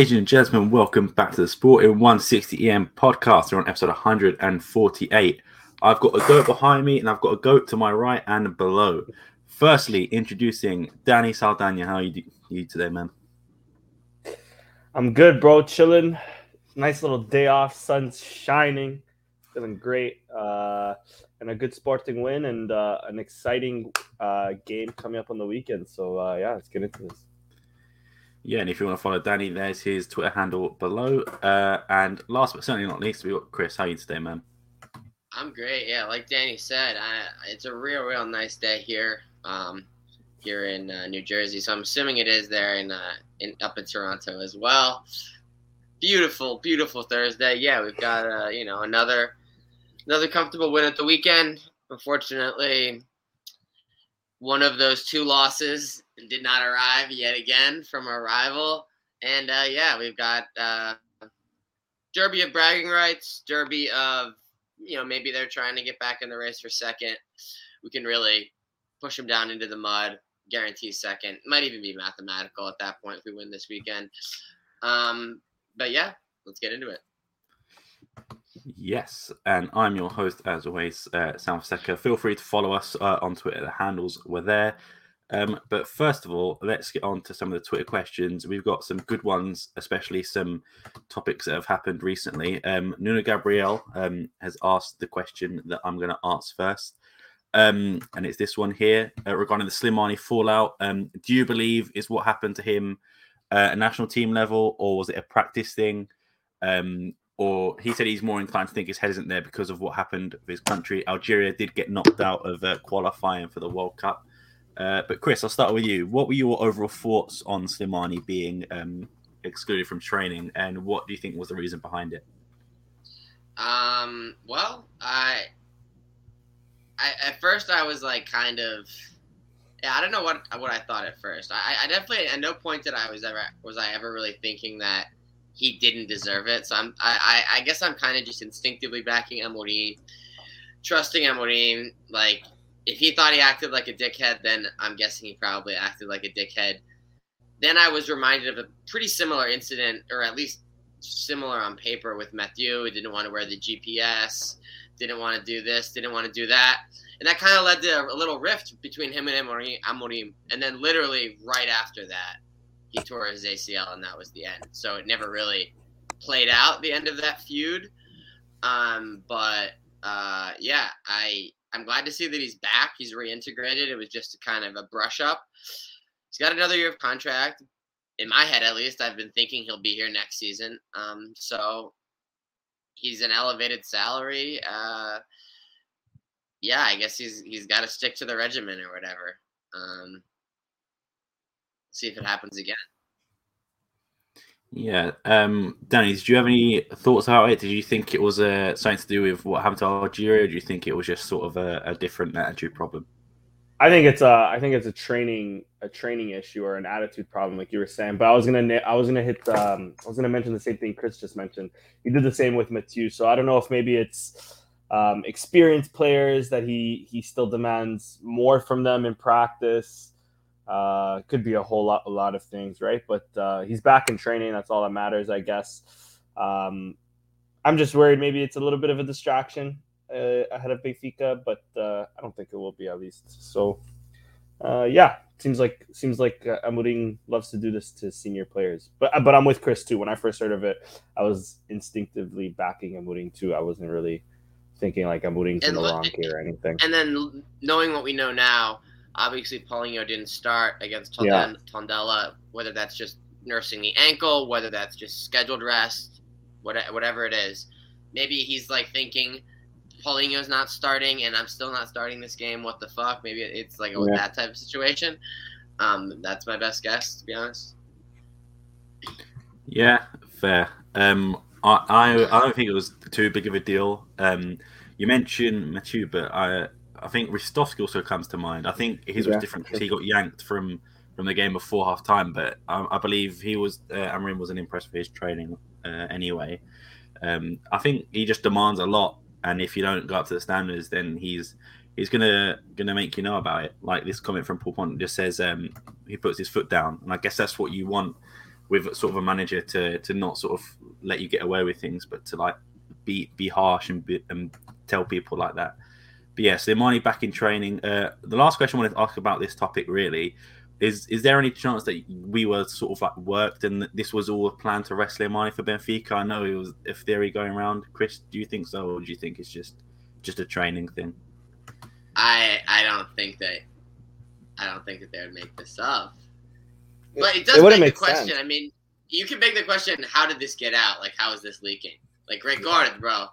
Ladies and gentlemen, welcome back to the Sport in 160 EM podcast. We're on episode 148. I've got a goat behind me and I've got a goat to my right and below. Firstly, introducing Danny Saldana. How are you today, man? I'm good, bro. Chilling. Nice little day off. Sun's shining. Feeling great. And a good Sporting win and an exciting game coming up on the weekend. So, yeah, let's get into this. Yeah, and if you want to follow Danny, there's his Twitter handle below. And last but certainly not least, we've got Chris. How are you today, man? I'm great. Yeah, like Danny said, it's a real nice day here, here in New Jersey. So I'm assuming it is there up in Toronto as well. Beautiful, beautiful Thursday. Yeah, we've got another comfortable win at the weekend. Unfortunately, one of those two losses did not arrive yet again from our rival. And, yeah, we've got derby of bragging rights, derby of, maybe they're trying to get back in the race for second. We can really push them down into the mud, guarantee second. Might even be mathematical at that point if we win this weekend. But, yeah, let's get into it. Yes, and I'm your host, as always, Sam Secker. Feel free to follow us on Twitter. The handles were there. But first of all, let's get on to some of the Twitter questions. We've got some good ones, especially some topics that have happened recently. Nuno Gabriel has asked the question that I'm going to ask first. And it's this one here regarding the Slimani fallout. Do you believe is what happened to him a national team level, or was it a practice thing? Or he said he's more inclined to think his head isn't there because of what happened with his country. Algeria did get knocked out of qualifying for the World Cup. But Chris, I'll start with you. What were your overall thoughts on Slimani being excluded from training, and what do you think was the reason behind it? Well, I at first I was like kind of, I don't know what I thought at first. I definitely, at no point did I was ever really thinking that he didn't deserve it. So I guess I'm kind of just instinctively backing Amorim, trusting Amorim. Like, if he thought he acted like a dickhead, then I'm guessing he probably acted like a dickhead. Then I was reminded of a pretty similar incident, or at least similar on paper, with Matthew. He didn't want to wear the GPS, didn't want to do this, didn't want to do that. And that kind of led to a little rift between him and Amorim. And then literally right after that, he tore his ACL, and that was the end. So it never really played out, the end of that feud. Yeah, I'm glad to see that he's back. He's reintegrated. It was just a kind of a brush up. He's got another year of contract. In my head, at least, I've been thinking he'll be here next season. So he's an elevated salary. Yeah, I guess he's got to stick to the regimen or whatever. See if it happens again. Yeah. Danny, did you have any thoughts about it? Did you think it was something to do with what happened to Algeria, or do you think it was just sort of a different attitude problem? I think it's a training issue or an attitude problem, like you were saying. But I was gonna mention the same thing Chris just mentioned. He did the same with Mathieu, so I don't know if maybe it's experienced players that he still demands more from them in practice. Could be a lot of things, right? But he's back in training. That's all that matters, I guess. I'm just worried maybe it's a little bit of a distraction ahead of Benfica, but I don't think it will be, at least. So, yeah, seems like Amorim loves to do this to senior players. But I'm with Chris, too. When I first heard of it, I was instinctively backing Amorim, too. I wasn't really thinking like Amorim's in the wrong here or anything. And then knowing what we know now, obviously, Paulinho didn't start against Tondela, whether that's just nursing the ankle, whether that's just scheduled rest, whatever it is. Maybe he's like thinking, Paulinho's not starting and I'm still not starting this game. What the fuck? Maybe it's like that type of situation. That's my best guess, to be honest. Yeah, fair. I don't think it was too big of a deal. You mentioned Mathieu, but I think Ristovski also comes to mind. I think his was different because he got yanked from the game before half time, but I believe he was Amorim wasn't impressed with his training anyway. I think he just demands a lot, and if you don't go up to the standards, then he's gonna make you know about it. Like this comment from Paul Pont just says, he puts his foot down, and I guess that's what you want with sort of a manager to not sort of let you get away with things, but to like be harsh and tell people like that. But yeah, so Slimani back in training. The last question I wanted to ask about this topic really is there any chance that we were sort of like worked and this was all a plan to wrestle Slimani for Benfica? I know it was a theory going around. Chris, do you think so, or do you think it's just a training thing? I don't think that they would make this up. But it does make the question. Sense. I mean, you can make the question, how did this get out? Like, how is this leaking? Like, Record, bro.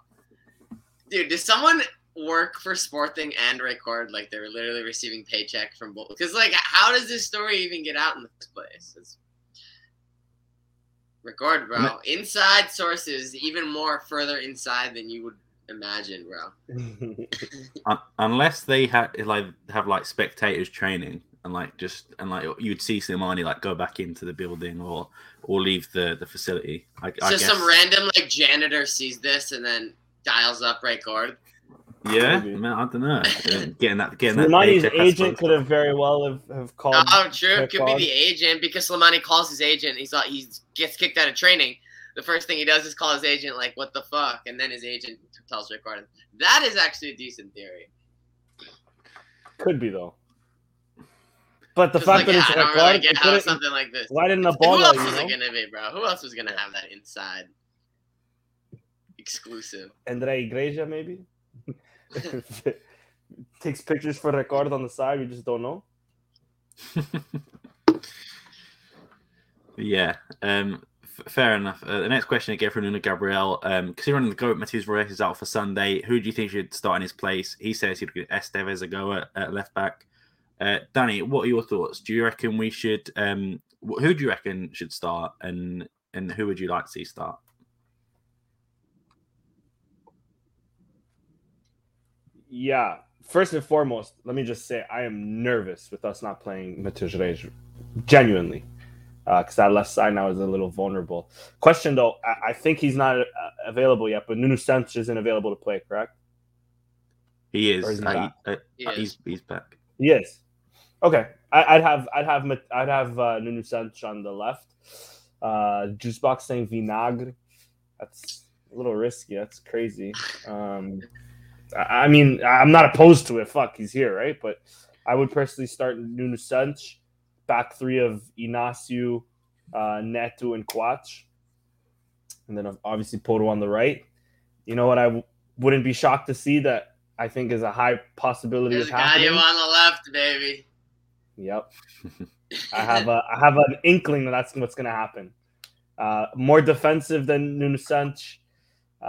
Dude, does someone work for Sporting and Record? Like, they're literally receiving paycheck from both. Because, like, how does this story even get out in the first place? It's... Record, bro. Inside sources, even more further inside than you would imagine, bro. Unless they have spectators training. And you'd see Slimani like go back into the building or leave the facility. I guess. Some random like janitor sees this and then dials up Record. Yeah, maybe. Man, I don't know. Getting Slimani's that agent could have very well have called. Oh, true. It could be the agent, because Slimani calls his agent. He's like, he gets kicked out of training. The first thing he does is call his agent, like, what the fuck? And then his agent tells Record. That is actually a decent theory. Could be though. But the fact that it's Record, really how something like this. Why didn't the ball? Who else was it gonna be, bro? Who else was gonna have that inside exclusive? André Igreja, maybe. Takes pictures for Record on the side. We just don't know. Yeah, fair enough. The next question again from Nuno Gabriel. Considering the goat Matheus Reis is out for Sunday, who do you think should start in his place? He says he'd give Esteves a go at left back. Danny, what are your thoughts? Do you reckon we should? Who do you reckon should start, and who would you like to see start? Yeah, first and foremost, let me just say I am nervous with us not playing Matheus Reis, genuinely, because that left side now is a little vulnerable. Question though, I think he's not available yet, but Nuno Santos isn't available to play, correct? He is. He's back. Yes. Okay, I'd have Nuno Santos on the left. Juicebox saying Vinagre. That's a little risky. That's crazy. I mean, I'm not opposed to it. Fuck, he's here, right? But I would personally start Nuno Santos, back three of Inacio, Neto, and Quatsch, and then obviously Porto on the right. You know what? I wouldn't be shocked to see that. I think is a high possibility of happening. Esgaio on the left, baby. Yep. I have an inkling that's what's going to happen. More defensive than Nuno Santos. Is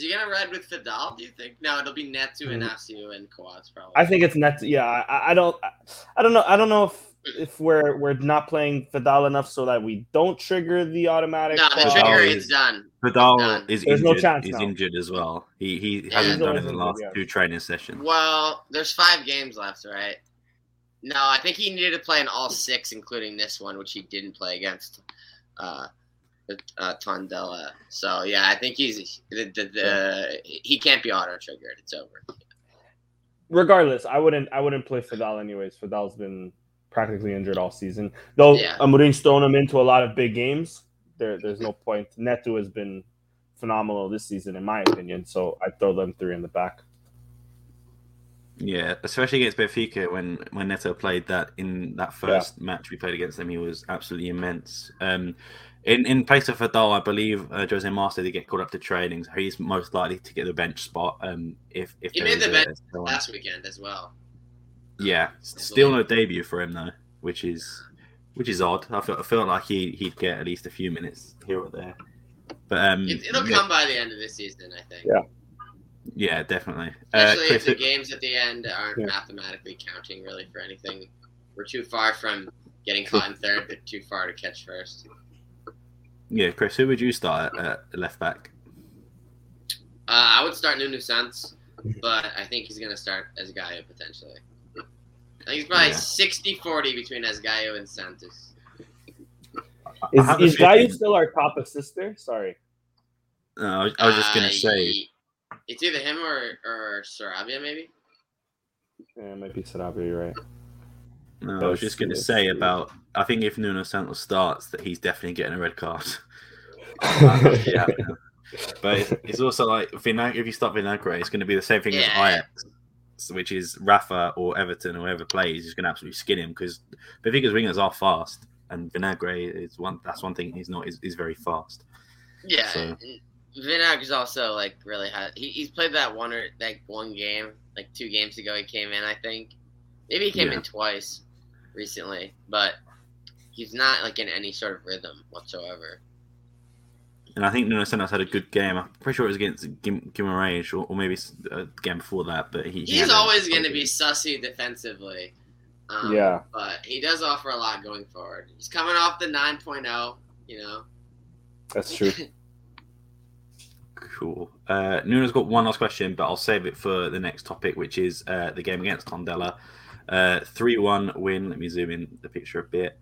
he going to ride with Feddal, do you think? No, it'll be Neto and Inacio and Quatsch probably. I think it's Neto. Yeah, I don't know. I don't know if we're not playing Feddal enough so that we don't trigger the automatic. No, the trigger is done. Feddal is injured. No chance he's now. Injured as well. He hasn't done it in the last two training sessions. Well, there's 5 games left, right? No, I think he needed to play in all 6, including this one, which he didn't play against Tondela. So yeah, I think he's he can't be auto triggered. It's over. Regardless, I wouldn't play Feddal anyways. Feddal's been practically injured all season. Though Amorim's thrown him into a lot of big games, there's no point. Neto has been phenomenal this season, in my opinion, so I'd throw them 3 in the back. Yeah, especially against Benfica when Neto played that in that first match we played against them, he was absolutely immense. In place of Feddal, I believe Jose Marta did get called up to training, so he's most likely to get the bench spot. If he made the bench last weekend as well. Yeah, still no debut for him though, which is odd. I feel like he'd get at least a few minutes here or there, but it'll come by the end of the season, I think. Yeah, definitely. Especially if the games at the end aren't mathematically counting really for anything. We're too far from getting caught in third, but too far to catch first. Yeah, Chris, who would you start at left back? I would start Nuno Santos, but I think he's going to start Esgaio potentially. I think it's probably 60-40 between Esgaio and Santos. Is Esgaio still our top assister? Sorry. No, I was just going to say. It's either him or Sarabia, maybe? Yeah, it might be Sarabia, you're right. No, I was just going to say about I think if Nuno Santos starts, that he's definitely getting a red card. Yeah. But it's also like Vinagre. If you start Vinagre, it's going to be the same thing as Ajax, which is Rafa or Everton or whoever plays is going to absolutely skin him because Benfica's wingers are fast, and Vinagre is one. That's one thing he's not. He's very fast. Yeah, so. Vinagre's also like really hot. He's played that one game, like 2 games ago. He came in, I think. Maybe he came in twice recently, but he's not like in any sort of rhythm whatsoever. And I think Nuno Santos had a good game. I'm pretty sure it was against Guimarães or maybe a game before that. But he's always going to be sussy defensively. But he does offer a lot going forward. He's coming off the 9.0, you know. That's true. Cool. Nuno's got one last question, but I'll save it for the next topic, which is the game against Tondela. 3-1 win. Let me zoom in the picture a bit.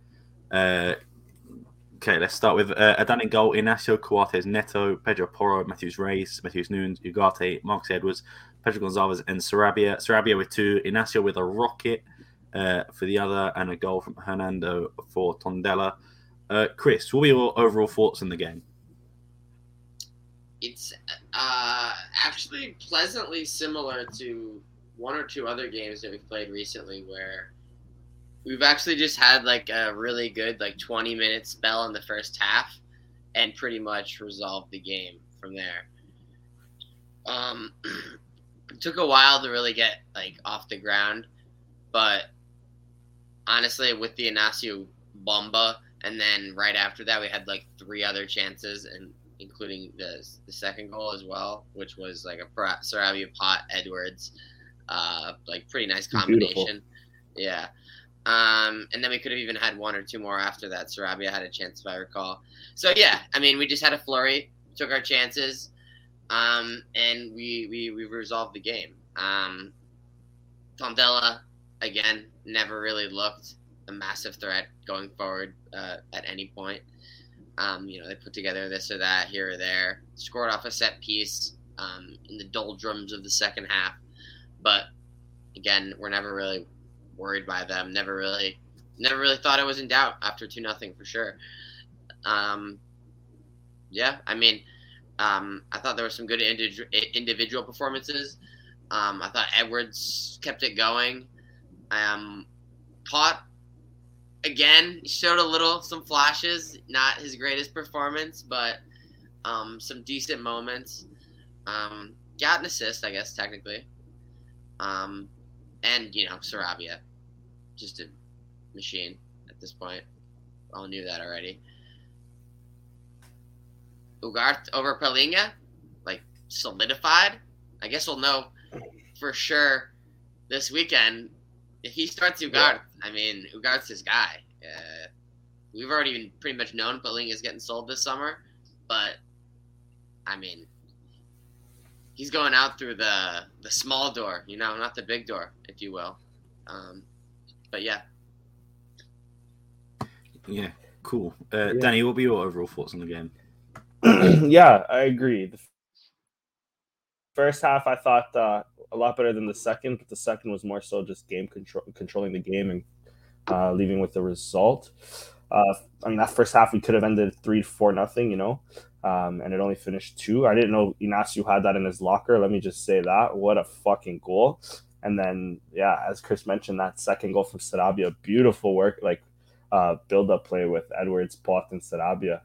Okay, let's start with Adan in goal, Inacio, Coates, Neto, Pedro Porro, Mathews Reis, Matheus Nunes, Ugarte, Marcus Edwards, Pedro Gonzalez, and Sarabia. Sarabia with 2, Inacio with a rocket for the other, and a goal from Hernando for Tondela. Chris, what were your overall thoughts on the game? It's actually pleasantly similar to one or two other games that we've played recently where we've actually just had, like, a really good, like, 20-minute spell in the first half and pretty much resolved the game from there. It took a while to really get, like, off the ground. But, honestly, with the Inacio Bomba, and then right after that we had, like, 3 other chances, and including the second goal as well, which was, like, a Sarabia Pot Edwards. Like, pretty nice combination. Beautiful. Yeah. And then we could have even had 1 or 2 more after that. Sarabia had a chance, if I recall. So, yeah, I mean, we just had a flurry, took our chances, and we resolved the game. Tondela, again, never really looked a massive threat going forward at any point. You know, they put together this or that here or there, scored off a set piece in the doldrums of the second half. But, again, we're never really worried by them. Never really thought I was in doubt after 2-0 for sure. I thought there were some good individual performances. I thought Edwards kept it going. Pot again showed some flashes, not his greatest performance, but some decent moments. Got an assist, I guess, technically. And, you know, Sarabia, just a machine at this point. All knew that already. Ugarte over Paulinho, like, solidified. I guess we'll know for sure this weekend. If he starts Ugarte, I mean, Ugarte's his guy. We've already pretty much known Paulinho's getting sold this summer. But, I mean, he's going out through the small door, you know, not the big door, if you will. But yeah. Yeah, cool. Danny, what were your overall thoughts on the game? Yeah, I agree. The first half I thought a lot better than the second, but the second was more so just game controlling the game and leaving with the result. I mean, that first half we could have ended 3-4-0, you know. And it only finished 2. I didn't know Inacio had that in his locker. Let me just say that. What a fucking goal. And then, yeah, as Chris mentioned, that second goal from Sarabia, beautiful work, like build-up play with Edwards, Pot, and Sarabia.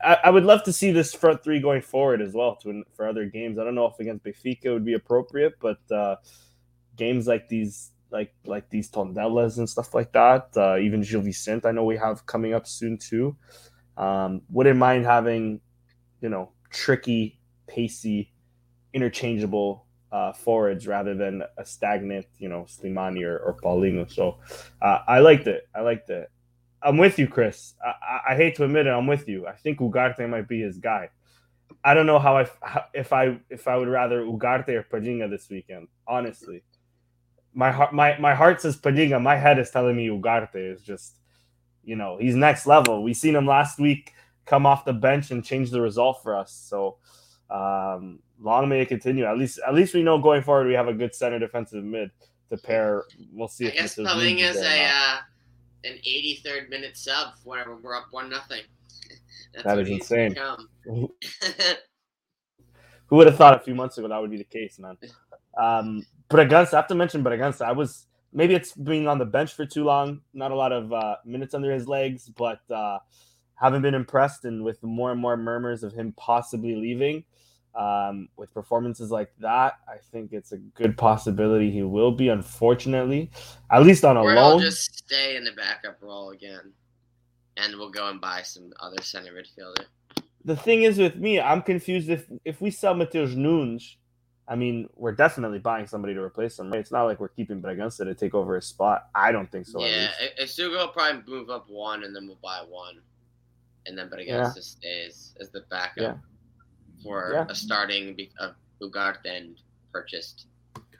I would love to see this front 3 going forward as well for other games. I don't know if against Benfica would be appropriate, but games like these, like these Tondelas and stuff like that, even Gil Vicente I know we have coming up soon too. Wouldn't mind having, you know, tricky, pacey, interchangeable forwards rather than a stagnant, you know, Slimani or Paulinho. So I liked it. I'm with you, Chris. I hate to admit it. I'm with you. I think Ugarte might be his guy. I don't know if I would rather Ugarte or Paulinho this weekend. Honestly, my heart says Paulinho. My head is telling me Ugarte is just. You know, he's next level. We seen him last week come off the bench and change the result for us. So long may it continue. At least we know going forward we have a good center defensive mid. the pair. We'll see. I guess Paulinho's an 83rd minute sub where we're up 1-0. That is insane. Who would have thought a few months ago that would be the case, man? Bragança, I have to mention Bragança. Maybe it's being on the bench for too long, not a lot of minutes under his legs, but haven't been impressed. And with more and more murmurs of him possibly leaving, with performances like that, I think it's a good possibility he will be, unfortunately, at least on a loan. We'll just stay in the backup role again, and we'll go and buy some other center midfielder. The thing is with me, I'm confused. If we sell Matheus Nunes, I mean, we're definitely buying somebody to replace him, right? It's not like we're keeping Bragança to take over his spot. I don't think so. Yeah, Estugo will probably move up one, and then we'll buy one. And then Bragança stays as the backup for a starting of Ugarte and purchased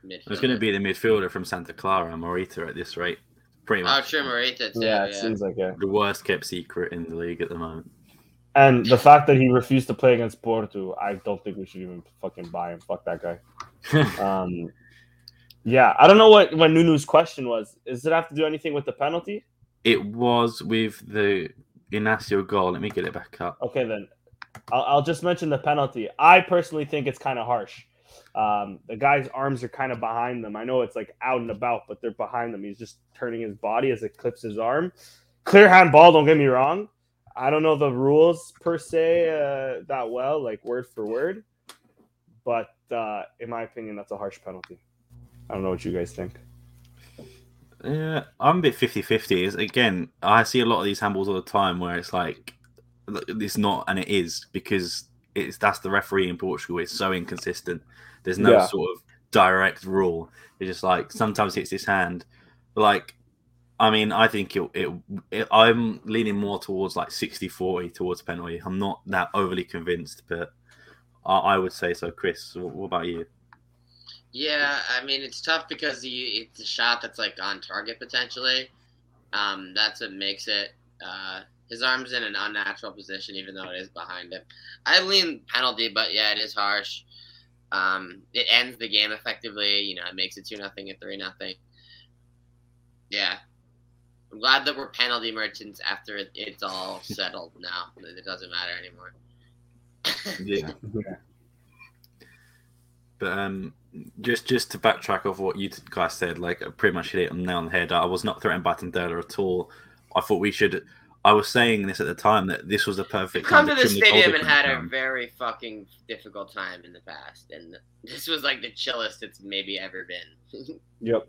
midfielder. There's going to be the midfielder from Santa Clara, Morita, at this rate. Pretty much. Oh, sure, Morita, too. Yeah, it seems like the worst kept secret in the league at the moment. And the fact that he refused to play against Porto, I don't think we should even fucking buy him. Fuck that guy. I don't know what Nunu's question was. Does it have to do anything with the penalty? It was with the Inacio goal. Let me get it back up. Okay, then. I'll just mention the penalty. I personally think it's kind of harsh. The guy's arms are kind of behind them. I know it's like out and about, but they're behind them. He's just turning his body as it clips his arm. Clear handball, don't get me wrong. I don't know the rules per se that well, like word for word. But in my opinion, that's a harsh penalty. I don't know what you guys think. Yeah, I'm a bit 50-50. Again, I see a lot of these handballs all the time where it's like, it's not, and it is, because that's the referee in Portugal. It's so inconsistent. There's no sort of direct rule. It's just like, sometimes hits his hand. But like, I mean, I think I'm leaning more towards like 60-40 towards penalty. I'm not that overly convinced, but I would say so. Chris, what about you? Yeah, I mean, it's tough because it's a shot that's like on target potentially. That's what makes it. His arm's in an unnatural position, even though it is behind him. I lean penalty, but yeah, it is harsh. It ends the game effectively. You know, it makes it 2-0 and 3-0. Yeah. I'm glad that we're penalty merchants after it's all settled now. It doesn't matter anymore. Yeah. But just to backtrack off what you guys said, like I pretty much hit it on the nail on the head. I was not threatened by Tondela at all. I thought I was saying this at the time that this was the perfect time. Come to the stadium and had a very fucking difficult time in the past. And this was like the chillest it's maybe ever been. Yep.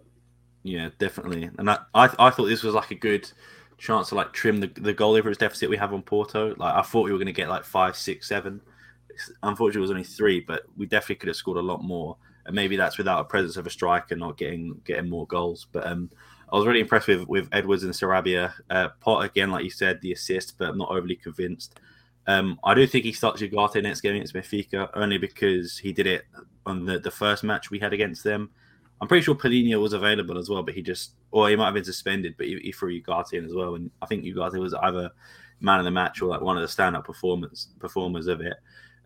Yeah, definitely. And I thought this was like a good chance to like trim the goal difference deficit we have on Porto. Like I thought we were going to get like 5, 6, 7. Unfortunately, it was only 3, but we definitely could have scored a lot more. And maybe that's without a presence of a striker not getting more goals. But I was really impressed with Edwards and Sarabia. Pot again, like you said, the assist, but I'm not overly convinced. I do think he starts Ugarte next game against Benfica only because he did it on the first match we had against them. I'm pretty sure Paulinho was available as well, but he might have been suspended, but he threw Ugarte in as well. And I think Ugarte was either man of the match or like one of the standout performers of it.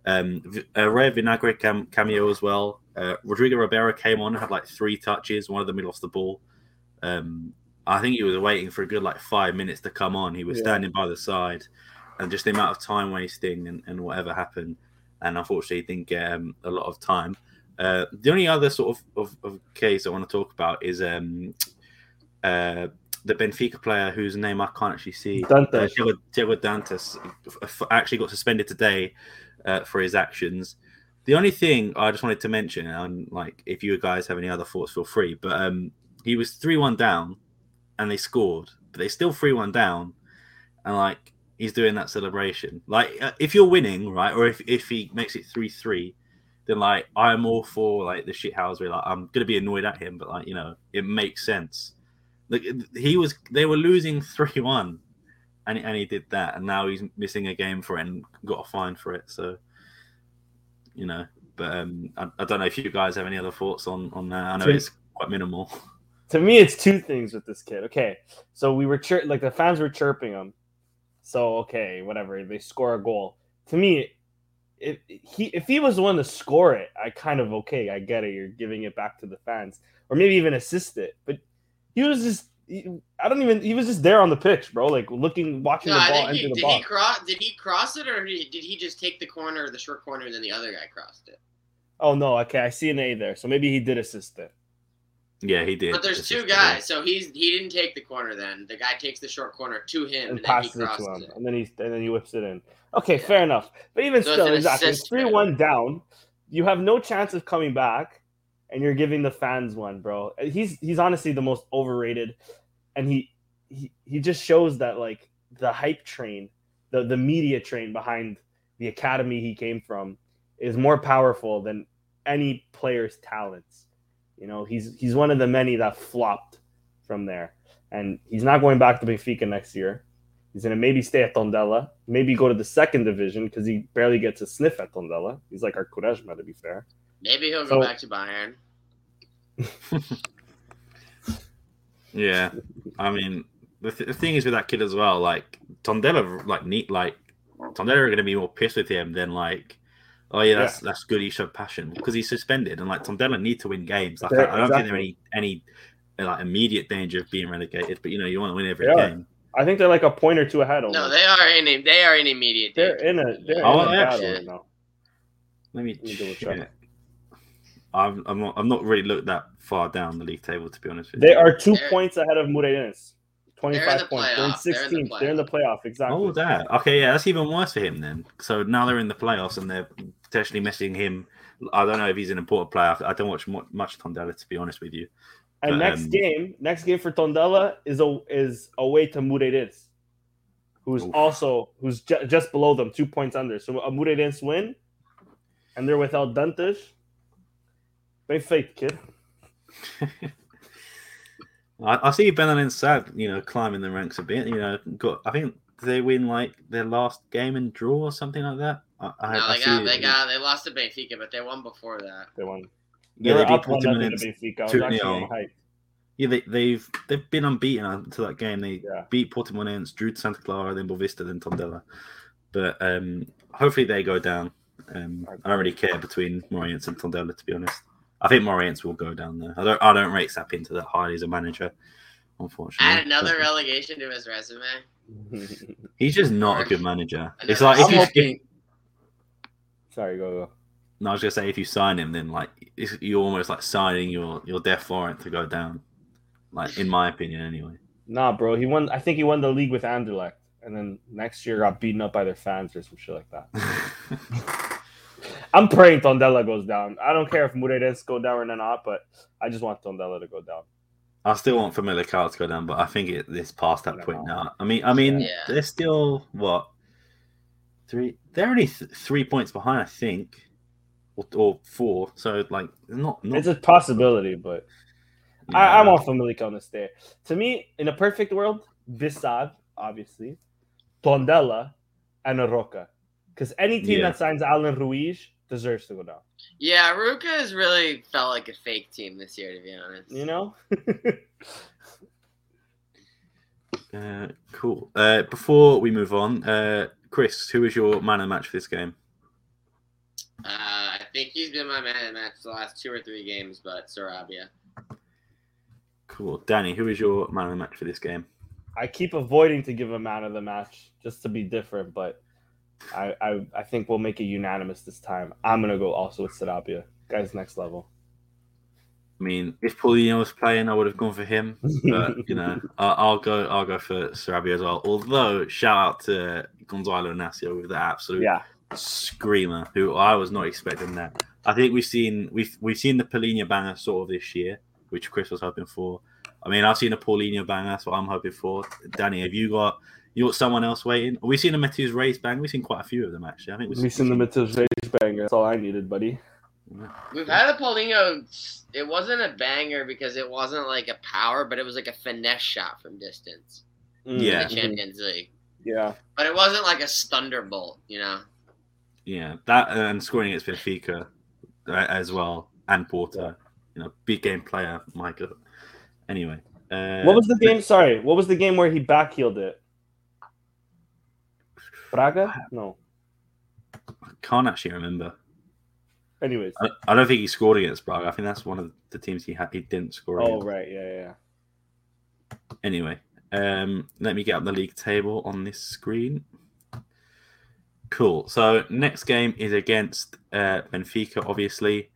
Vinagre cameo as well. Rodrigo Rivera came on and had like 3 touches. One of them, he lost the ball. I think he was waiting for a good like 5 minutes to come on. He was standing by the side, and just the amount of time wasting and whatever happened. And unfortunately, he didn't get a lot of time. The only other sort of case I want to talk about is the Benfica player whose name I can't actually see. Diego Dantas actually got suspended today for his actions. The only thing I just wanted to mention, and like if you guys have any other thoughts, feel free. But he was 3-1 down, and they scored, but they still 3-1 down, and like he's doing that celebration. Like if you're winning, right, or if he makes it 3-3. Then, like, I'm all for, like, the shithousery. Like, I'm going to be annoyed at him, but, like, you know, it makes sense. Like, they were losing 3-1, and he did that, and now he's missing a game for it and got a fine for it. So, you know, but I don't know if you guys have any other thoughts on that. I know it's quite minimal. To me, it's 2 things with this kid. Okay, so we were the fans were chirping him. So, okay, whatever. They score a goal. To me, if he was the one to score it, I kind of, okay, I get it. You're giving it back to the fans, or maybe even assist it. But he was just, he was just there on the pitch, bro. Like watching the ball enter the box. Did he cross it, or did he just take the corner, the short corner, and then the other guy crossed it? Oh no, okay, I see an A there. So maybe he did assist it. Yeah, he did. But there's two guys, so he didn't take the corner. Then the guy takes the short corner to him, and then he crosses it to him, and then he whips it in. Okay, yeah. Fair enough. But even so still, exactly, 3-1 down. You have no chance of coming back, and you're giving the fans one, bro. He's honestly the most overrated, and he just shows that, like, the hype train, the media train behind the academy he came from is more powerful than any player's talents. You know, he's one of the many that flopped from there, and he's not going back to Benfica next year. He's going to maybe stay at Tondela, maybe go to the second division because he barely gets a sniff at Tondela. He's like our Quaresma, to be fair. Maybe he'll go back to Bayern. Yeah. I mean, the thing is with that kid as well, like, Tondela, Tondela are going to be more pissed with him than, like, oh, yeah, that's good. He showed passion because he's suspended, and like Tondela need to win games. Like, I don't think they're any like immediate danger of being relegated, but you know you want to win every game. I think they're like a point or two ahead. Almost. No, they are in immediate danger. They're in a battle now. Let me double check. Yeah. I'm not really looked that far down the league table, to be honest with you. They are two points ahead of Moreirense. 25 points. They're in 16th. They're in the playoff. Exactly. Oh, that. Okay, yeah, that's even worse for him then. So now they're in the playoffs and they're potentially missing him. I don't know if he's an important player. I don't watch much Tondela, to be honest with you. And next game for Tondela is away to Moreirense, who's just below them, 2 points under. So a Moreirense win, and they're without Dantas. They fake, kid. I see Benfica sad, you know, climbing the ranks a bit. You know, I think they win like their last game and draw or something like that. They lost to Benfica, but they won before that. They won. Yeah, they beat Porto and Benfica. Yeah, they've been unbeaten until that game. They beat Porto and drew Santa Clara, then Boavista, then Tondela. But hopefully they go down. I don't really care between Moreirense and Tondela, to be honest. I think Moreirense will go down there. I don't rate Sapinto that highly as a manager, unfortunately. Add another relegation to his resume. He's just not a good manager. It's like Sorry, go. No, I was gonna say if you sign him, then like you're almost like signing your deaf warrant to go down. Like, in my opinion, anyway. Nah, bro. I think he won the league with Anderlecht, and then next year got beaten up by their fans or some shit like that. I'm praying Tondela goes down. I don't care if Moreirense go down or not, but I just want Tondela to go down. I still want Famalicão to go down, but I think it's past that point now. I mean, they're still what? Three? They're only 3 points behind, I think, or four. So like, not. It's a possibility, but yeah. I'm on Famalicão to stay. To me, in a perfect world, Bissau, obviously, Tondela, and Roca. Because any team that signs Alan Ruiz deserves to go down. Yeah, Ruka has really felt like a fake team this year, to be honest. You know? Cool. Before we move on, Chris, who was your man of the match for this game? I think he's been my man of the match the last two or three games, but Sarabia. Cool. Danny, who was your man of the match for this game? I keep avoiding to give a man of the match just to be different, but... I think we'll make it unanimous this time. I'm going to go also with Sarabia. Guys, next level. I mean, if Paulinho was playing, I would have gone for him. But, you know, I'll go for Sarabia as well. Although, shout out to Gonzalo Inacio with the absolute screamer, who I was not expecting that. I think we've seen the Paulinho banger sort of this year, which Chris was hoping for. I mean, I've seen a Paulinho banger. That's what I'm hoping for. Danny, have you got someone else waiting? We've seen a Matthews Reis bang. We've seen quite a few of them, actually. I think we've seen the Matthews Reis banger. That's all I needed, buddy. We've had a Paulinho. It wasn't a banger because it wasn't like a power, but it was like a finesse shot from distance. Yeah. In the Champions League. Yeah. But it wasn't like a thunderbolt, you know? Yeah. That and scoring against Benfica as well, and Porto. Yeah. You know, big game player, my God. Anyway. What was the game? Sorry. What was the game where he backheeled it? Braga? No. I can't actually remember. Anyways, I don't think he scored against Braga. I think that's one of the teams he didn't score against. Oh, right. Yeah. Anyway, let me get up the league table on this screen. Cool. So next game is against Benfica, obviously.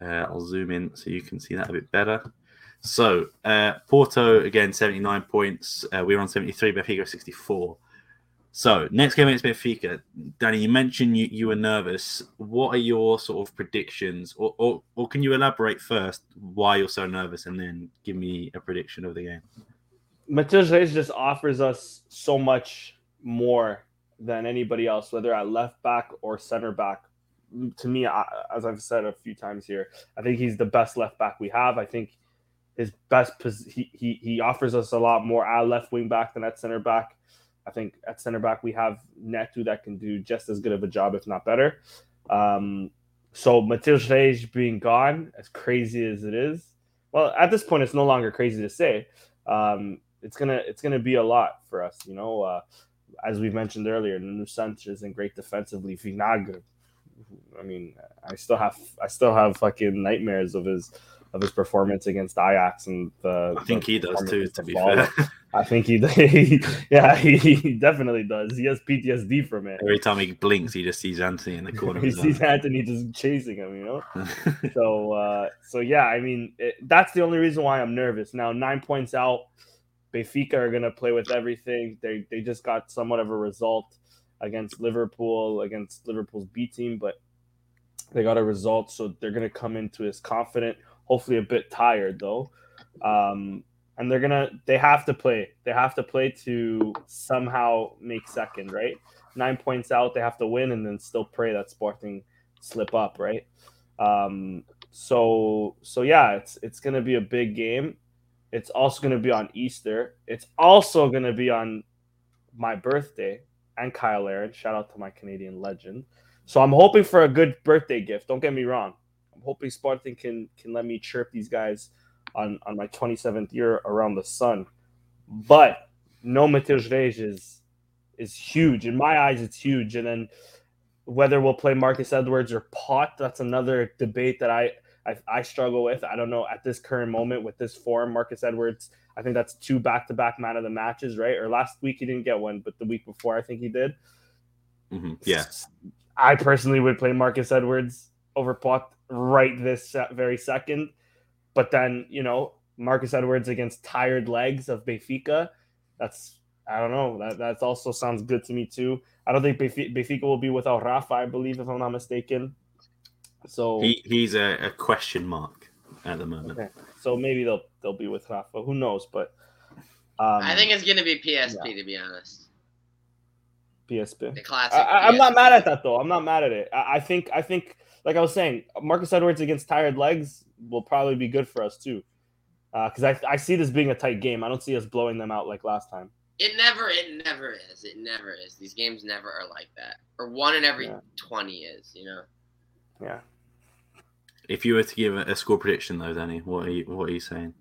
I'll zoom in so you can see that a bit better. So Porto, again, 79 points. We were on 73, Benfica 64. So, next game against Benfica. Danny, you mentioned you were nervous. What are your sort of predictions? Or can you elaborate first why you're so nervous and then give me a prediction of the game? Matheus Reis just offers us so much more than anybody else, whether at left back or center back. To me, as I've said a few times here, I think he's the best left back we have. I think his best he offers us a lot more at left wing back than at center back. I think at center back, we have Neto that can do just as good of a job, if not better. So Matheus Reis being gone, as crazy as it is, well, at this point, it's no longer crazy to say. It's gonna be a lot for us, you know. As we mentioned earlier, Nuno Santos isn't great defensively. Vinagre, I mean, I still have fucking nightmares of his performance against Ajax, and I think he does too. To be fair, I think he definitely does. He has PTSD from it. Every time he blinks, he just sees Anthony in the corner. He sees Anthony just chasing him, you know. So yeah, I mean, that's the only reason why I'm nervous. Now, 9 points out, Benfica are gonna play with everything. They just got somewhat of a result against Liverpool, against Liverpool's B team, but they got a result, so they're gonna come into this confident. Hopefully a bit tired though, and they have to play to somehow make second, right? 9 points out, they have to win and then still pray that Sporting slip up, right? So yeah, it's gonna be a big game. It's also gonna be on Easter. It's also gonna be on my birthday and Kyle Aaron. Shout out to my Canadian legend. So I'm hoping for a good birthday gift. Don't get me wrong. Hopefully Sporting can let me chirp these guys on my 27th year around the sun. But no Matheus Reis is huge. In my eyes, it's huge. And then whether we'll play Marcus Edwards or Pot, that's another debate that I struggle with. I don't know. At this current moment with this form, Marcus Edwards, I think that's two back-to-back man of the matches, right? Or last week he didn't get one, but the week before I think he did. Mm-hmm. Yeah. I personally would play Marcus Edwards over Pot right this very second, but then, you know, Marcus Edwards against tired legs of Benfica, that's, I don't know, that also sounds good to me too. I don't think Benfica will be without Rafa, I believe, if I'm not mistaken. So he's a question mark at the moment. Okay. So maybe they'll be with Rafa, who knows? But I think it's gonna be PSP, yeah. To be honest. PSP. The classic. I'm not mad at that though. I'm not mad at it. I think. Like I was saying, Marcus Edwards against tired legs will probably be good for us too, because I see this being a tight game. I don't see us blowing them out like last time. It never is. It never is. These games never are like that. Or one in every 20 is, you know. Yeah. If you were to give a score prediction though, Danny, what are you saying?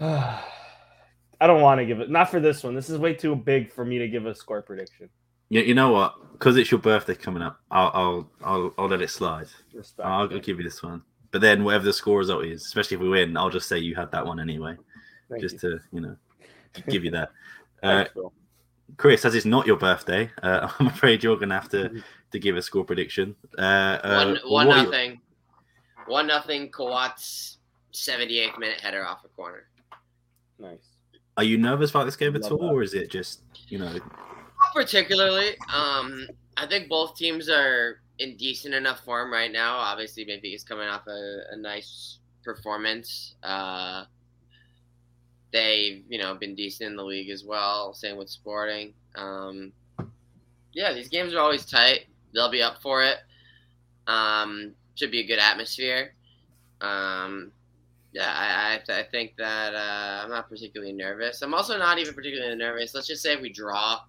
I don't want to give it. Not for this one. This is way too big for me to give a score prediction. Yeah, you know what? Because it's your birthday coming up, I'll let it slide. I'll give you this one. But then whatever the score result is, especially if we win, I'll just say you had that one anyway. Just to, you know, give you that. Chris, as it's not your birthday, I'm afraid you're going to have to give a score prediction. 1-0. 1-0, Quatsch, 78th minute header off a corner. Nice. Are you nervous about this game at all, or is it just, you know... Particularly, I think both teams are in decent enough form right now. Obviously, Benfica's coming off a nice performance. They've, you know, been decent in the league as well. Same with Sporting. Yeah, these games are always tight. They'll be up for it. Should be a good atmosphere. Yeah, I think that I'm not particularly nervous. I'm also not even particularly nervous. Let's just say if we draw.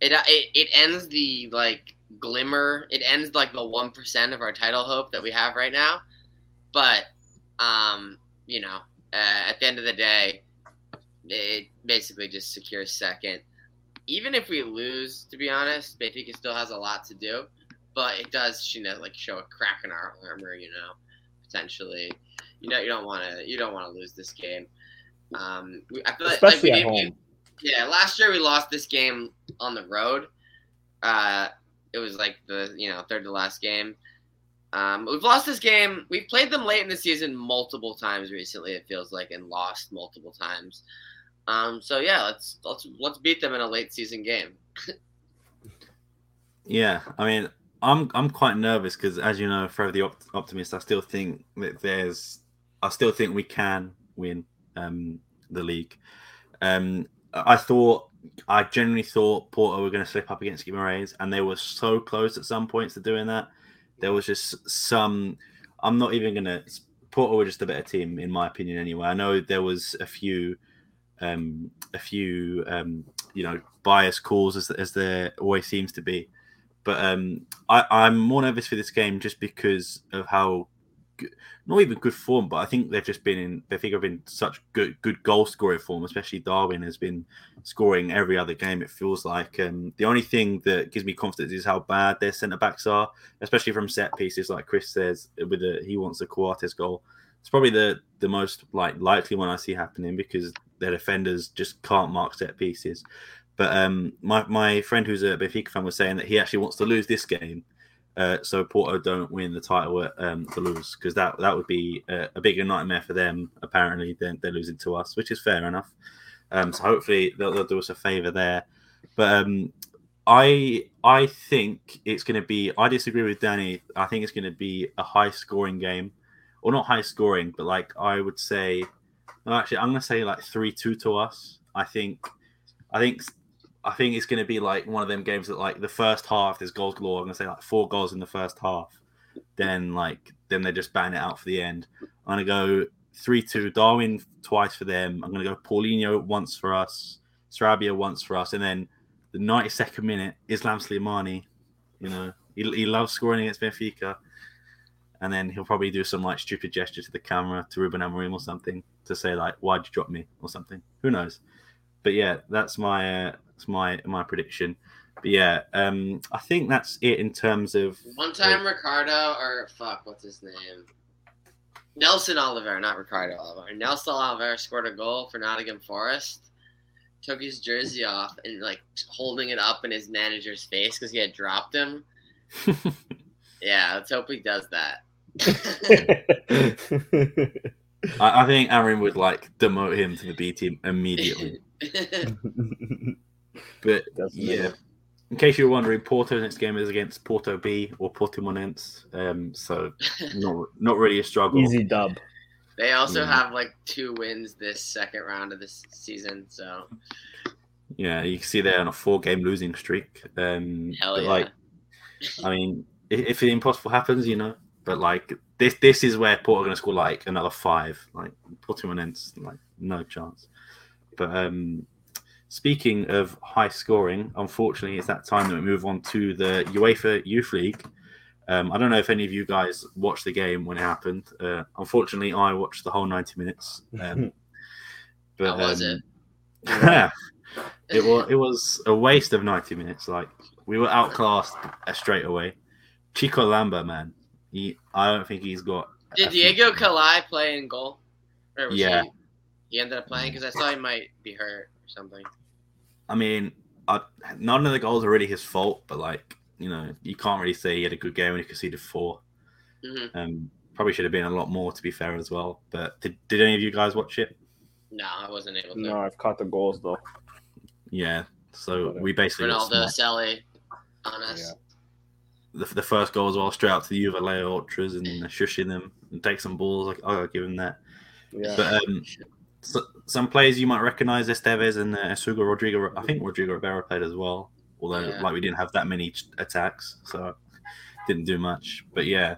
It ends the, like, glimmer. It ends, like, the 1% of our title hope that we have right now. But, you know, at the end of the day, it basically just secures second. even if we lose, to be honest, Benfica still has a lot to do. But it does, you know, like show a crack in our armor, you know, potentially. You know, you don't want to lose this game. I feel especially like at home. Yeah, last year we lost this game on the road. It was like the, you know, third to last game. We've lost this game. We've played them late in the season multiple times recently, it feels like, and lost multiple times. So yeah, let's beat them in a late season game. Yeah, I mean, I'm quite nervous because, as you know, for the optimist, I still think that I still think we can win the league. I generally thought Porto were going to slip up against Guimarães, and they were so close at some points to doing that. There was just some. I'm not even going to. Porto were just a better team, in my opinion, anyway. I know there was a few, you know, biased calls as there always seems to be. But I'm more nervous for this game just because of how good, not even good form, but I think they've just been in. Benfica have been such good goal scoring form, especially Darwin has been scoring every other game. It feels like the only thing that gives me confidence is how bad their centre backs are, especially from set pieces. Like Chris says, he wants a Quatsch goal. It's probably the most likely one I see happening because their defenders just can't mark set pieces. But my friend who's a Benfica fan was saying that he actually wants to lose this game, so Porto don't win the title to lose, because that would be a bigger nightmare for them, apparently, than they're losing to us, which is fair enough. So hopefully they'll do us a favour there. But I think it's going to be... I disagree with Danny. I think it's going to be a high-scoring game. Or not high-scoring, but I would say... Well, actually, I'm going to say 3-2 to us. I think it's going to be one of them games that the first half there's goals galore. I'm going to say 4 goals in the first half. Then they just ban it out for the end. I'm going to go 3-2. Darwin twice for them. I'm going to go Paulinho once for us. Sarabia once for us. And then the 92nd minute, Islam Slimani, you know, he loves scoring against Benfica. And then he'll probably do some stupid gesture to the camera to Ruben Amorim or something to say why'd you drop me or something. Who knows? But yeah, that's my... That's my prediction. But yeah, I think that's it in terms of... One time Ricardo, or what's his name? Nelson Oliver, not Ricardo Oliver. Nelson Oliver scored a goal for Nottingham Forest, took his jersey off and holding it up in his manager's face because he had dropped him. Yeah, let's hope he does that. I think Aaron would demote him to the B team immediately. But yeah, in case you're wondering, Porto's next game is against Porto B or Portimonense, so not really a struggle. Easy dub. They also have 2 wins this second round of this season, so yeah, you can see they're on a 4-game losing streak. Hell yeah! I mean, if the impossible happens, you know, but this is where Porto are going to score another 5. Portimonense, no chance. But speaking of high scoring, unfortunately, it's that time that we move on to the UEFA Youth League. I don't know if any of you guys watched the game when it happened. Unfortunately, I watched the whole 90 minutes. But, how was it? Yeah, it was a waste of 90 minutes. We were outclassed straight away. Chico Lamba, man, I don't think he's got. Did Diego Calai play in goal? Or was he ended up playing because I saw he might be hurt. Something. I mean, none of the goals are really his fault, but you know, you can't really say he had a good game when he conceded 4. Mm-hmm. Probably should have been a lot more, to be fair, as well. But did any of you guys watch it? No, I wasn't able to. No, I've caught the goals though. Yeah, so we basically Ronaldo, Selly, on us. Yeah. The first goal as well, straight out to the Juve Leo ultras and shushing them and take some balls. I gotta give him that. Yeah. But so, some players you might recognize, Esteves and Suga. Rodrigo, I think Rodrigo Rivera played as well, although we didn't have that many attacks, so didn't do much. But yeah,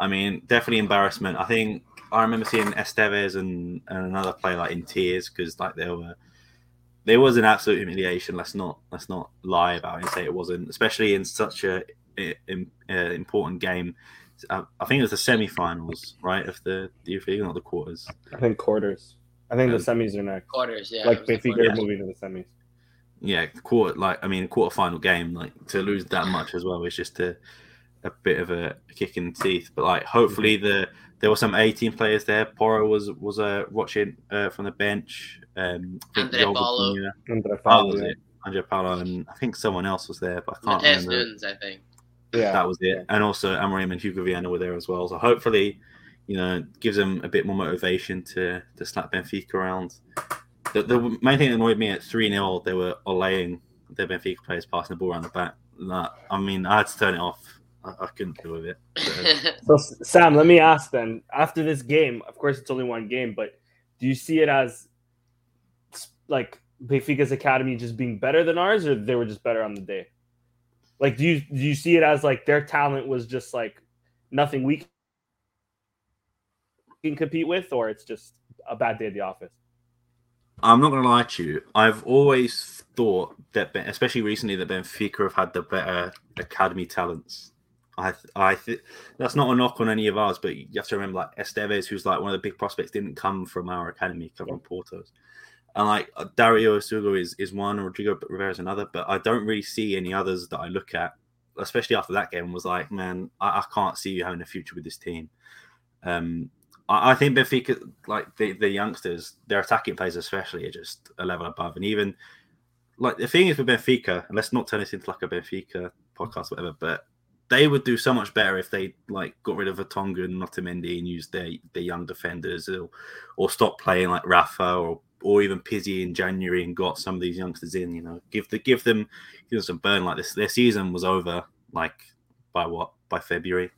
I mean, definitely embarrassment. I think I remember seeing Esteves and another player in tears because there was an absolute humiliation. Let's not lie about it and say it wasn't, especially in such an important game. I think it was the semi-finals, right, of the Youth League, not the quarters. I think quarters. I think the semis are next. Quarters, yeah. They figure moving to the semis. quarter-final game, like to lose that much as well is just a bit of a kick in the teeth. But like, hopefully there were some A-team players there. Porro was watching from the bench. André Paulo, and I think someone else was there, but I can't remember. Nunes, I think. Yeah, that was it. And also Amorim and Hugo Viana were there as well. So hopefully, gives them a bit more motivation to slap Benfica around. The main thing that annoyed me at 3-0, they were allaying their Benfica players passing the ball around the back. I had to turn it off. I couldn't deal with it. So, Sam, let me ask then, after this game, of course it's only one game, but do you see it as like Benfica's academy just being better than ours, or they were just better on the day? Like, do you see it as like their talent was just like nothing we can compete with, or it's just a bad day at the office? I'm not going to lie to you. I've always thought that, especially recently, that Benfica have had the better academy talents. I think that's not a knock on any of ours, but you have to remember, like, Esteves, who's like one of the big prospects, didn't come from our academy, from Porto's. And like Dario Sugo is one, Rodrigo Rivera is another, but I don't really see any others that I look at, especially after that game, was like, man, I can't see you having a future with this team. I think Benfica, like the youngsters, their attacking players especially, are just a level above. And even like the thing is with Benfica, and let's not turn this into like a Benfica podcast, or whatever, but they would do so much better if they like got rid of Atonga and Otamendi and used their young defenders, or stopped playing like Rafa or even Pizzi in January and got some of these youngsters in. Give them some burn like this. Their season was over by February.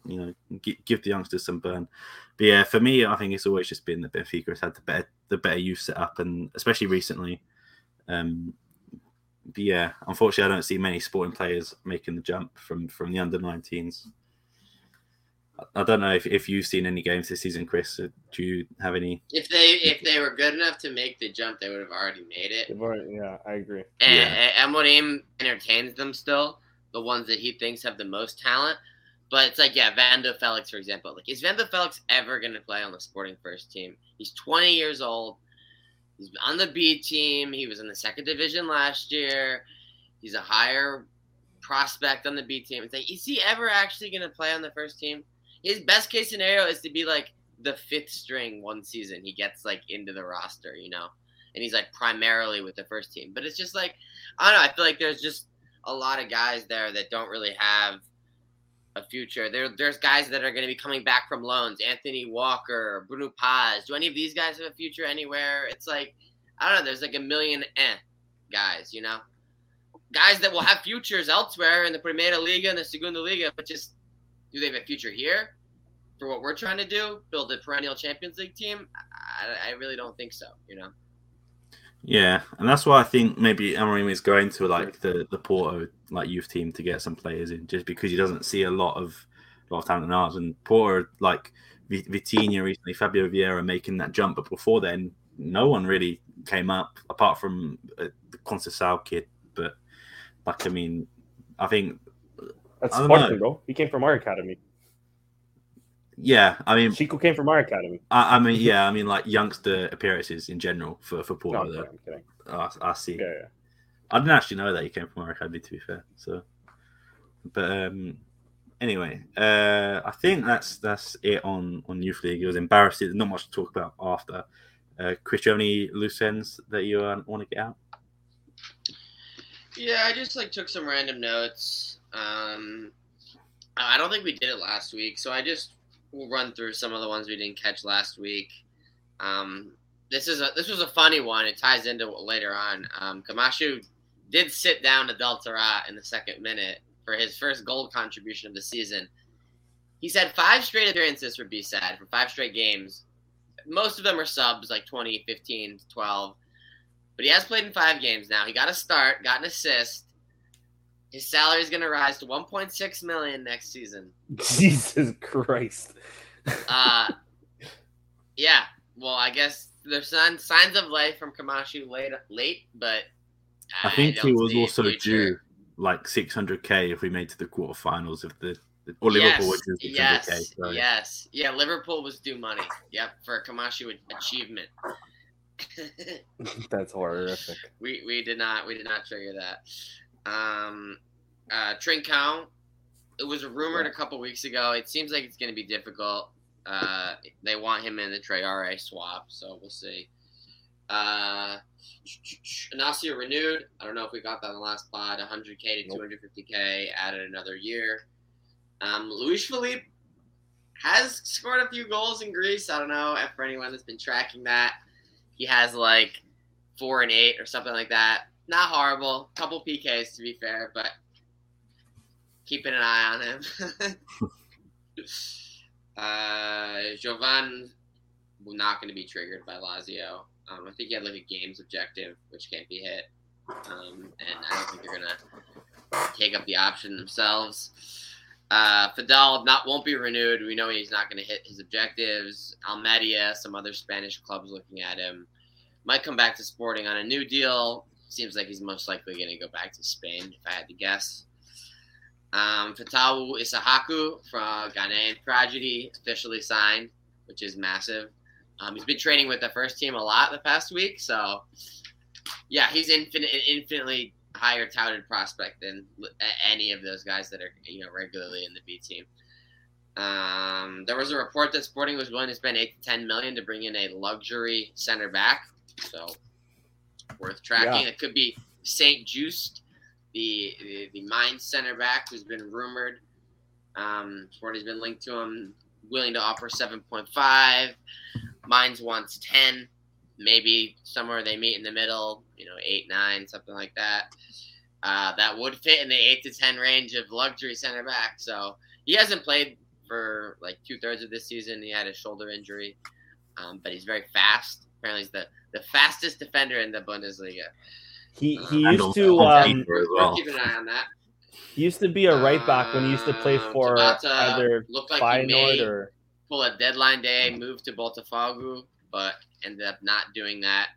Give the youngsters some burn. But yeah, for me, I think it's always just been that Benfica has had the better youth set up, and especially recently. But yeah, unfortunately, I don't see many sporting players making the jump from the under-19s. I don't know if you've seen any games this season, Chris. Do you have any? If they were good enough to make the jump, they would have already made it. Yeah, I agree. And Amorim entertains them still, the ones that he thinks have the most talent. But it's like, yeah, Vando Felix, for example. Like, is Vando Felix ever going to play on the Sporting first team? He's 20 years old. He's on the B team. He was in the second division last year. He's a higher prospect on the B team. It's like, is he ever actually going to play on the first team? His best case scenario is to be like the fifth string one season. He gets like into the roster, and he's like primarily with the first team. But it's just like, I don't know. I feel like there's just a lot of guys there that don't really have a future. There's guys that are going to be coming back from loans. Anthony Walker, Bruno Paz. Do any of these guys have a future anywhere? It's like, I don't know. There's like a million guys, guys that will have futures elsewhere in the Primera Liga and the Segunda Liga, but just do they have a future here for what we're trying to do? Build a perennial Champions League team? I really don't think so, Yeah, and that's why I think maybe Amorim is going to like the Porto like youth team to get some players in, just because he doesn't see a lot of talent in ours. And Porto, like Vitinha recently, Fabio Vieira making that jump, but before then, no one really came up apart from the Conceição kid. But like, I think that's Sporting, bro. He came from our academy. Yeah, Chico came from our academy. Like youngster appearances in general for Porto. No, I'm kidding. I see. Yeah. I didn't actually know that he came from our academy, to be fair. So, but anyway, I think that's it on Youth League. It was embarrassing. There's not much to talk about after. Chris, do you have any loose ends that you want to get out? Yeah, I just took some random notes. I don't think we did it last week, so I just. We'll run through some of the ones we didn't catch last week. This was a funny one. It ties into later on. Camacho did sit down Adulterat in the second minute for his first goal contribution of the season. He's had 5 straight appearances for BSAD for 5 straight games. Most of them are subs, like 20, 15, 12. But he has played in 5 games now. He got a start, got an assist. His salary is going to rise to $1.6 million next season. Jesus Christ. Yeah. Well, I guess there's signs of life from Camacho late, but I think he was also due like $600K if we made to the quarterfinals of the Liverpool, which is $600K. Yes. Yeah, Liverpool was due money. Yep, for Camacho achievement. That's horrific. We did not figure that. Trincão, it was rumored a couple weeks ago. It seems like it's going to be difficult. They want him in the Traoré swap, so we'll see. Inacio renewed. I don't know if we got that in the last pod. 100K to 250K, added another year. Luis Felipe has scored a few goals in Greece. I don't know if for anyone that's been tracking that. He has like 4 and 8 or something like that. Not horrible. Couple PKs to be fair, but keeping an eye on him. Jovan, not going to be triggered by Lazio. I think he had like a game's objective, which can't be hit. And I don't think they're going to take up the option themselves. Feddal won't be renewed. We know he's not going to hit his objectives. Almeria, some other Spanish clubs looking at him. Might come back to Sporting on a new deal. Seems like he's most likely going to go back to Spain, if I had to guess. Fatawu Isahaku from Ghanaian Prodigy officially signed, which is massive. He's been training with the first team a lot the past week. So, yeah, he's infinitely higher touted prospect than any of those guys that are regularly in the B team. There was a report that Sporting was willing to spend 8 to 10 million to bring in a luxury center back, so worth tracking. Yeah. It could be Saint Just, the Mainz center back who's been rumored. Sporting's been linked to him, willing to offer 7.5. Mainz wants 10. Maybe somewhere they meet in the middle, 8, 9, something like that. That would fit in the 8 to 10 range of luxury center back. So he hasn't played for like 2/3 of this season. He had a shoulder injury, but he's very fast. Apparently, he's the fastest defender in the Bundesliga. He used to keep an eye on that. He used to be a right back when he used to play for either Feyenoord or pull a deadline day move to Botafogo, but ended up not doing that.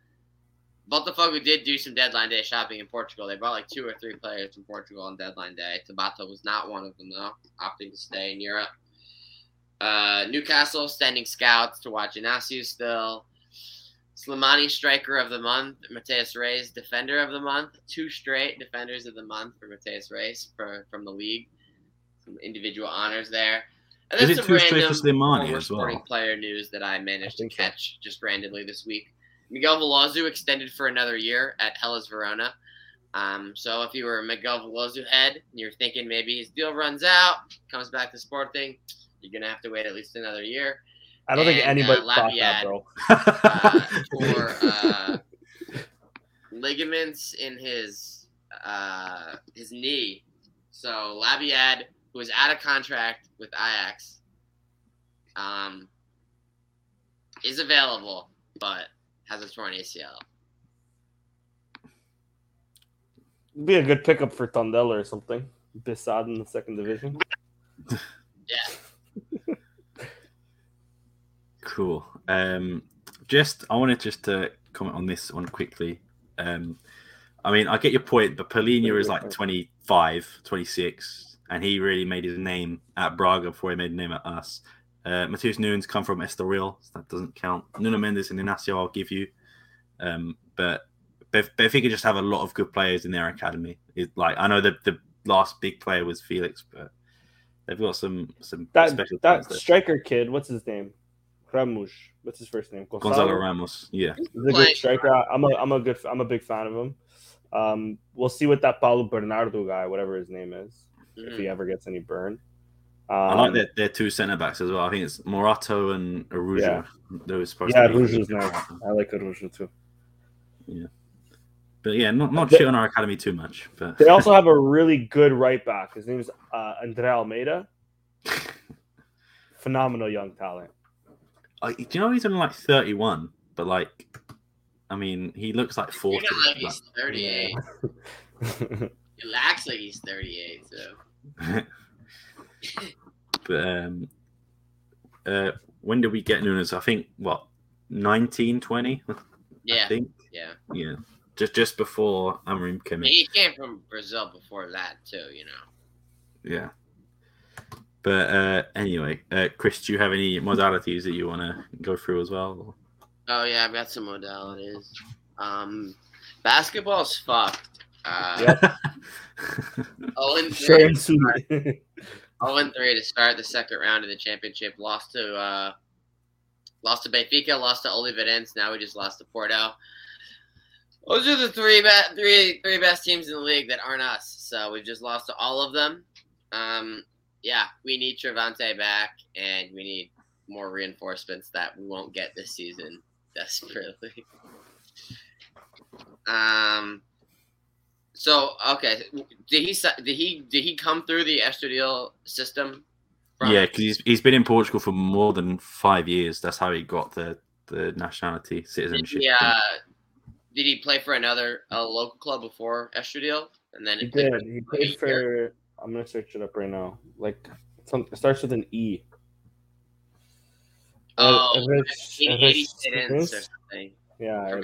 Botafogo did do some deadline day shopping in Portugal. They brought like 2 or 3 players from Portugal on deadline day. Tabata was not one of them, though, opting to stay in Europe. Newcastle sending scouts to watch Inacio still. Slimani, striker of the month. Matheus Reis, defender of the month. 2 straight defenders of the month for Matheus Reis from the league. Some individual honors there. And is it some 2 straight for Slimani as well? Player news that I managed to catch just randomly this week. Miguel Veloso extended for another year at Hellas Verona. So if you were a Miguel Veloso head and you're thinking maybe his deal runs out, comes back to Sporting, you're going to have to wait at least another year. I don't think anybody thought that, bro. for ligaments in his knee. So Labiad, who was out of contract with Ajax, is available, but has a torn ACL. It'd be a good pickup for Tondela or something. Bissad in the second division. Yeah. Cool. I wanted to comment on this one quickly. I get your point, but Paulinho is like 25, 26, and he really made his name at Braga before he made a name at us. Matheus Nunes come from Estoril, so that doesn't count. Nuno Mendes and Inacio I'll give you. But Benfica just have a lot of good players in their academy. I know the last big player was Felix, but they've got some special players. That striker kid, what's his name? Ramos. What's his first name? Gonzalo Ramos. Yeah, he's a good striker. I'm a big fan of him. We'll see what that Paulo Bernardo guy, whatever his name is, if he ever gets any burn. I like their 2 centre backs as well. I think it's Morato and Arujo. Yeah, Arujo's nice. I like Arujo too. Yeah, but yeah, not shit on our academy too much. But they also have a really good right back. His name is Andre Almeida. Phenomenal young talent. Do you know he's only like 31? But he looks like 40. You know, he's 38. He acts like he's 38. So, but when did we get Nunes? I think 19, 20. Yeah, I think. Yeah. Just before Amorim came in. He came from Brazil before that too. Yeah. But anyway, Chris, do you have any modalities that you want to go through as well? Oh, yeah, I've got some modalities. Basketball's fucked. Oh, 0-3 to start the second round of the championship. Lost to Benfica, lost to Oliveirense. Now we just lost to Porto. Those are the three best teams in the league that aren't us. So we've just lost to all of them. Yeah, we need Trevante back, and we need more reinforcements that we won't get this season desperately. So okay, did he come through the Estoril system? Yeah, because he's been in Portugal for more than 5 years. That's how he got the nationality, citizenship. Yeah. Did he play for a local club before Estoril? And then he played for. I'm gonna search it up right now. Like it starts with an E. Oh, students or something. Yeah,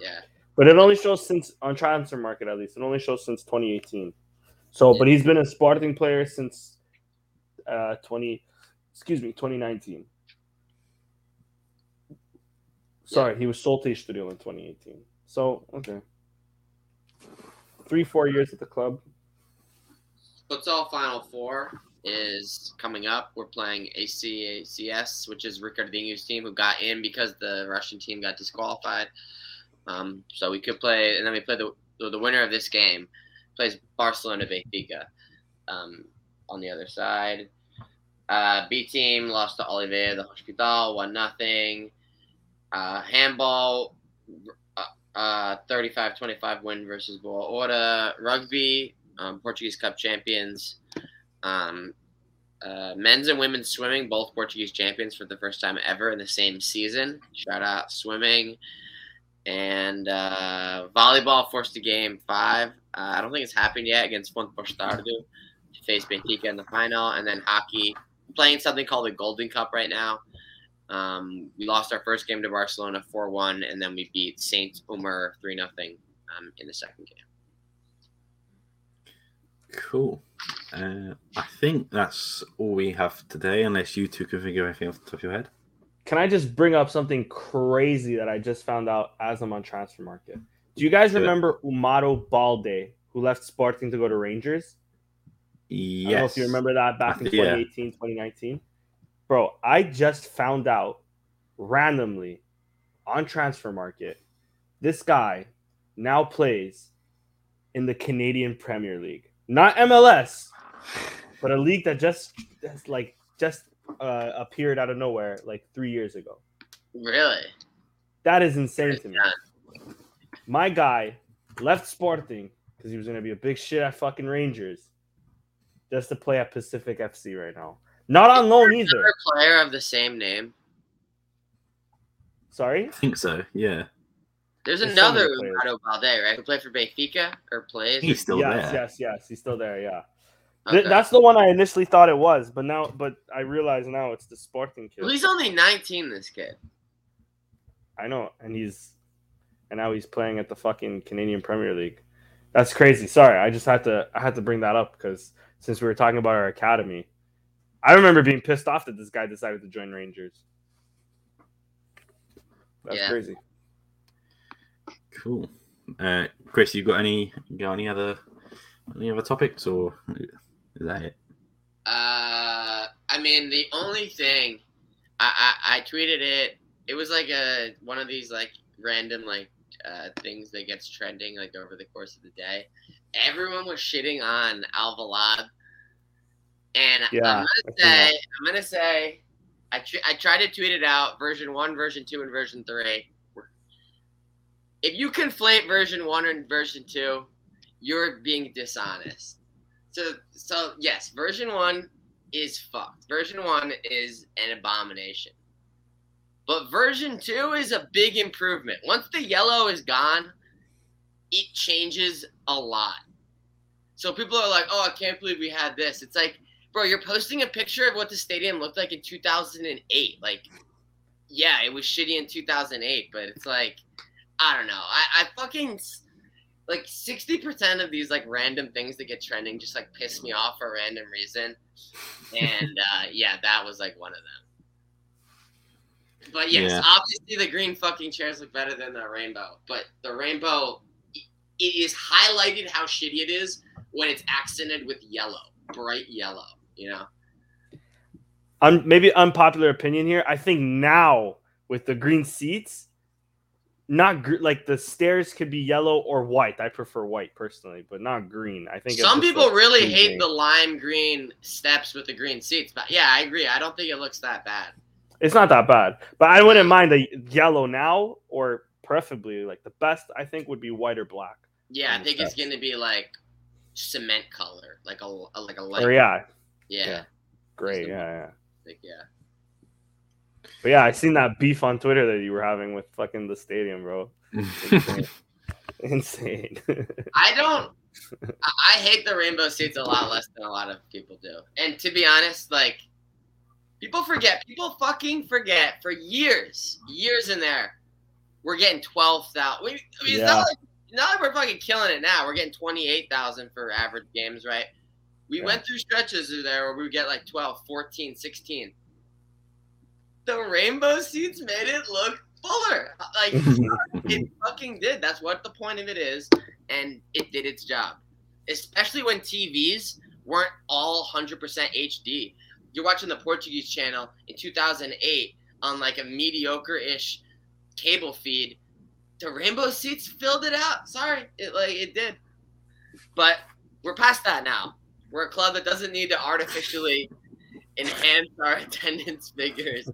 yeah. But it only shows since on transfer market at least. It only shows since 2018. So, but he's been a Sporting player since 2019. Sorry, he was sold to Estoril in 2018. So, okay. 3-4 years at the club. Futsal Final Four is coming up. We're playing ACACS, which is Ricardinho's team, who got in because the Russian team got disqualified. So we could play, and then we play the winner of this game plays Barcelona Benfica on the other side. B team lost to Oliveira the Hospital 1-0. Handball 35-25 win versus Boa Orda. Rugby Portuguese Cup champions. Men's and women's swimming, both Portuguese champions for the first time ever in the same season. Shout out swimming. And volleyball forced to game 5. I don't think it's happened yet against Ponte Postardo to face Benfica in the final. And then hockey, playing something called the Golden Cup right now. We lost our first game to Barcelona 4-1, and then we beat Saint Omer 3-0 in the second game. Cool. I think that's all we have today, unless you two can figure anything off the top of your head. Can I just bring up something crazy that I just found out as I'm on transfer market? Do you guys remember Umaro Balde, who left Sporting to go to Rangers? Yes. I don't know if you remember that back in 2018, 2019. Bro, I just found out randomly on transfer market, this guy now plays in the Canadian Premier League. Not MLS, but a league that just appeared out of nowhere like 3 years ago. Really? That is insane to me. My guy left Sporting because he was going to be a big shit at fucking Rangers just to play at Pacific FC right now. Not on loan either. Is there a player of the same name? Sorry? I think so, yeah. There's another Umaro Balde, right? Who played for Benfica or plays? He's still there. Yes. He's still there, yeah. Okay. That's the one I initially thought it was, but I realize now it's the Sporting kid. Well, he's only 19, this kid. I know, and now he's playing at the fucking Canadian Premier League. That's crazy. Sorry, I just had to bring that up because since we were talking about our academy, I remember being pissed off that this guy decided to join Rangers. That's crazy. Cool. Chris, you got any other topics, or is that it? I mean, the only thing I tweeted it was like one of these like random like things that gets trending like over the course of the day. Everyone was shitting on Alvalade, and I'm gonna say I tried to tweet it out. Version 1, version 2, and version 3. If you conflate version 1 and version 2, you're being dishonest. So yes, version 1 is fucked. Version 1 is an abomination. But version 2 is a big improvement. Once the yellow is gone, it changes a lot. So people are like, oh, I can't believe we had this. It's like, bro, you're posting a picture of what the stadium looked like in 2008. Like, yeah, it was shitty in 2008, but it's like... I don't know. I fucking, like, 60% of these, like, random things that get trending just, like, piss me off for a random reason. And, yeah, that was, like, one of them. But yes, obviously the green fucking chairs look better than the rainbow. But the rainbow, it is highlighted how shitty it is when it's accented with yellow, bright yellow, you know? Maybe unpopular opinion here. I think now with the green seats, like the stairs could be yellow or white. I prefer white personally, but not green. I think some people really hate the lime green steps with the green seats, but yeah, I agree. I don't think it looks that bad. It's not that bad, but I wouldn't mind the yellow now, or preferably like the best I think would be white or black. Yeah, I think it's going to be like cement color, like a light. Or yeah. Great. Yeah. But yeah, I seen that beef on Twitter that you were having with fucking the stadium, bro. Insane. I hate the rainbow seats a lot less than a lot of people do. And to be honest, like people fucking forget for years in there, we're getting 12,000. It's not like we're fucking killing it now. We're getting 28,000 for average games, right? We went through stretches through there where we would get like 12, 14, 16. The rainbow seats made it look fuller. Like, it fucking did. That's what the point of it is. And it did its job. Especially when TVs weren't all 100% HD. You're watching the Portuguese channel in 2008 on like a mediocre-ish cable feed. The rainbow seats filled it out. Sorry. It did. But we're past that now. We're a club that doesn't need to artificially enhance our attendance figures,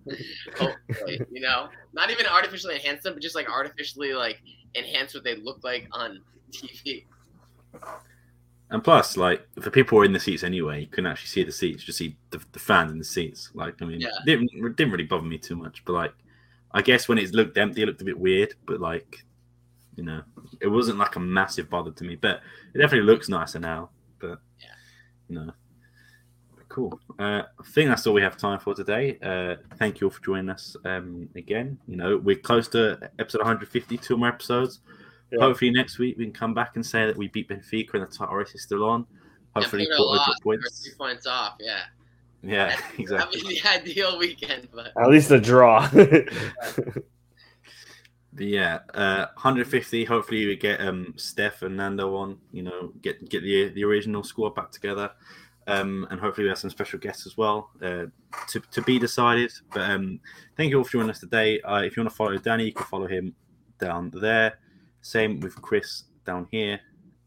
hopefully, you know? Not even artificially enhance them, but just, like, artificially, like, enhance what they look like on TV. And plus, like, the people were in the seats anyway. You couldn't actually see the seats. You just see the fans in the seats. Like, I mean, it didn't really bother me too much. But, like, I guess when it looked empty, it looked a bit weird. But, like, you know, it wasn't, like, a massive bother to me. But it definitely looks nicer now. But... yeah. No, cool. I think that's all we have time for today. Thank you all for joining us again. You know, we're close to episode 150, two more episodes. Yeah. Hopefully next week we can come back and say that we beat Benfica and the title race is still on. Hopefully, points. 3 points off. Yeah. Yeah, exactly. That would be the ideal weekend, but at least a draw. But yeah, 150. Hopefully we get Steph and Nando on. You know, get the original squad back together, and hopefully we have some special guests as well to be decided. But thank you all for joining us today. If you want to follow Danny, you can follow him down there. Same with Chris down here,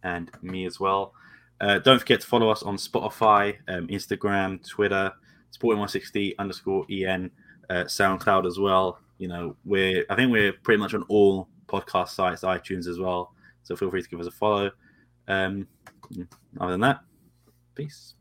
and me as well. Don't forget to follow us on Spotify, Instagram, Twitter, Sporting160_en, SoundCloud as well. You know, I think we're pretty much on all podcast sites, iTunes as well. So feel free to give us a follow. Other than that, peace.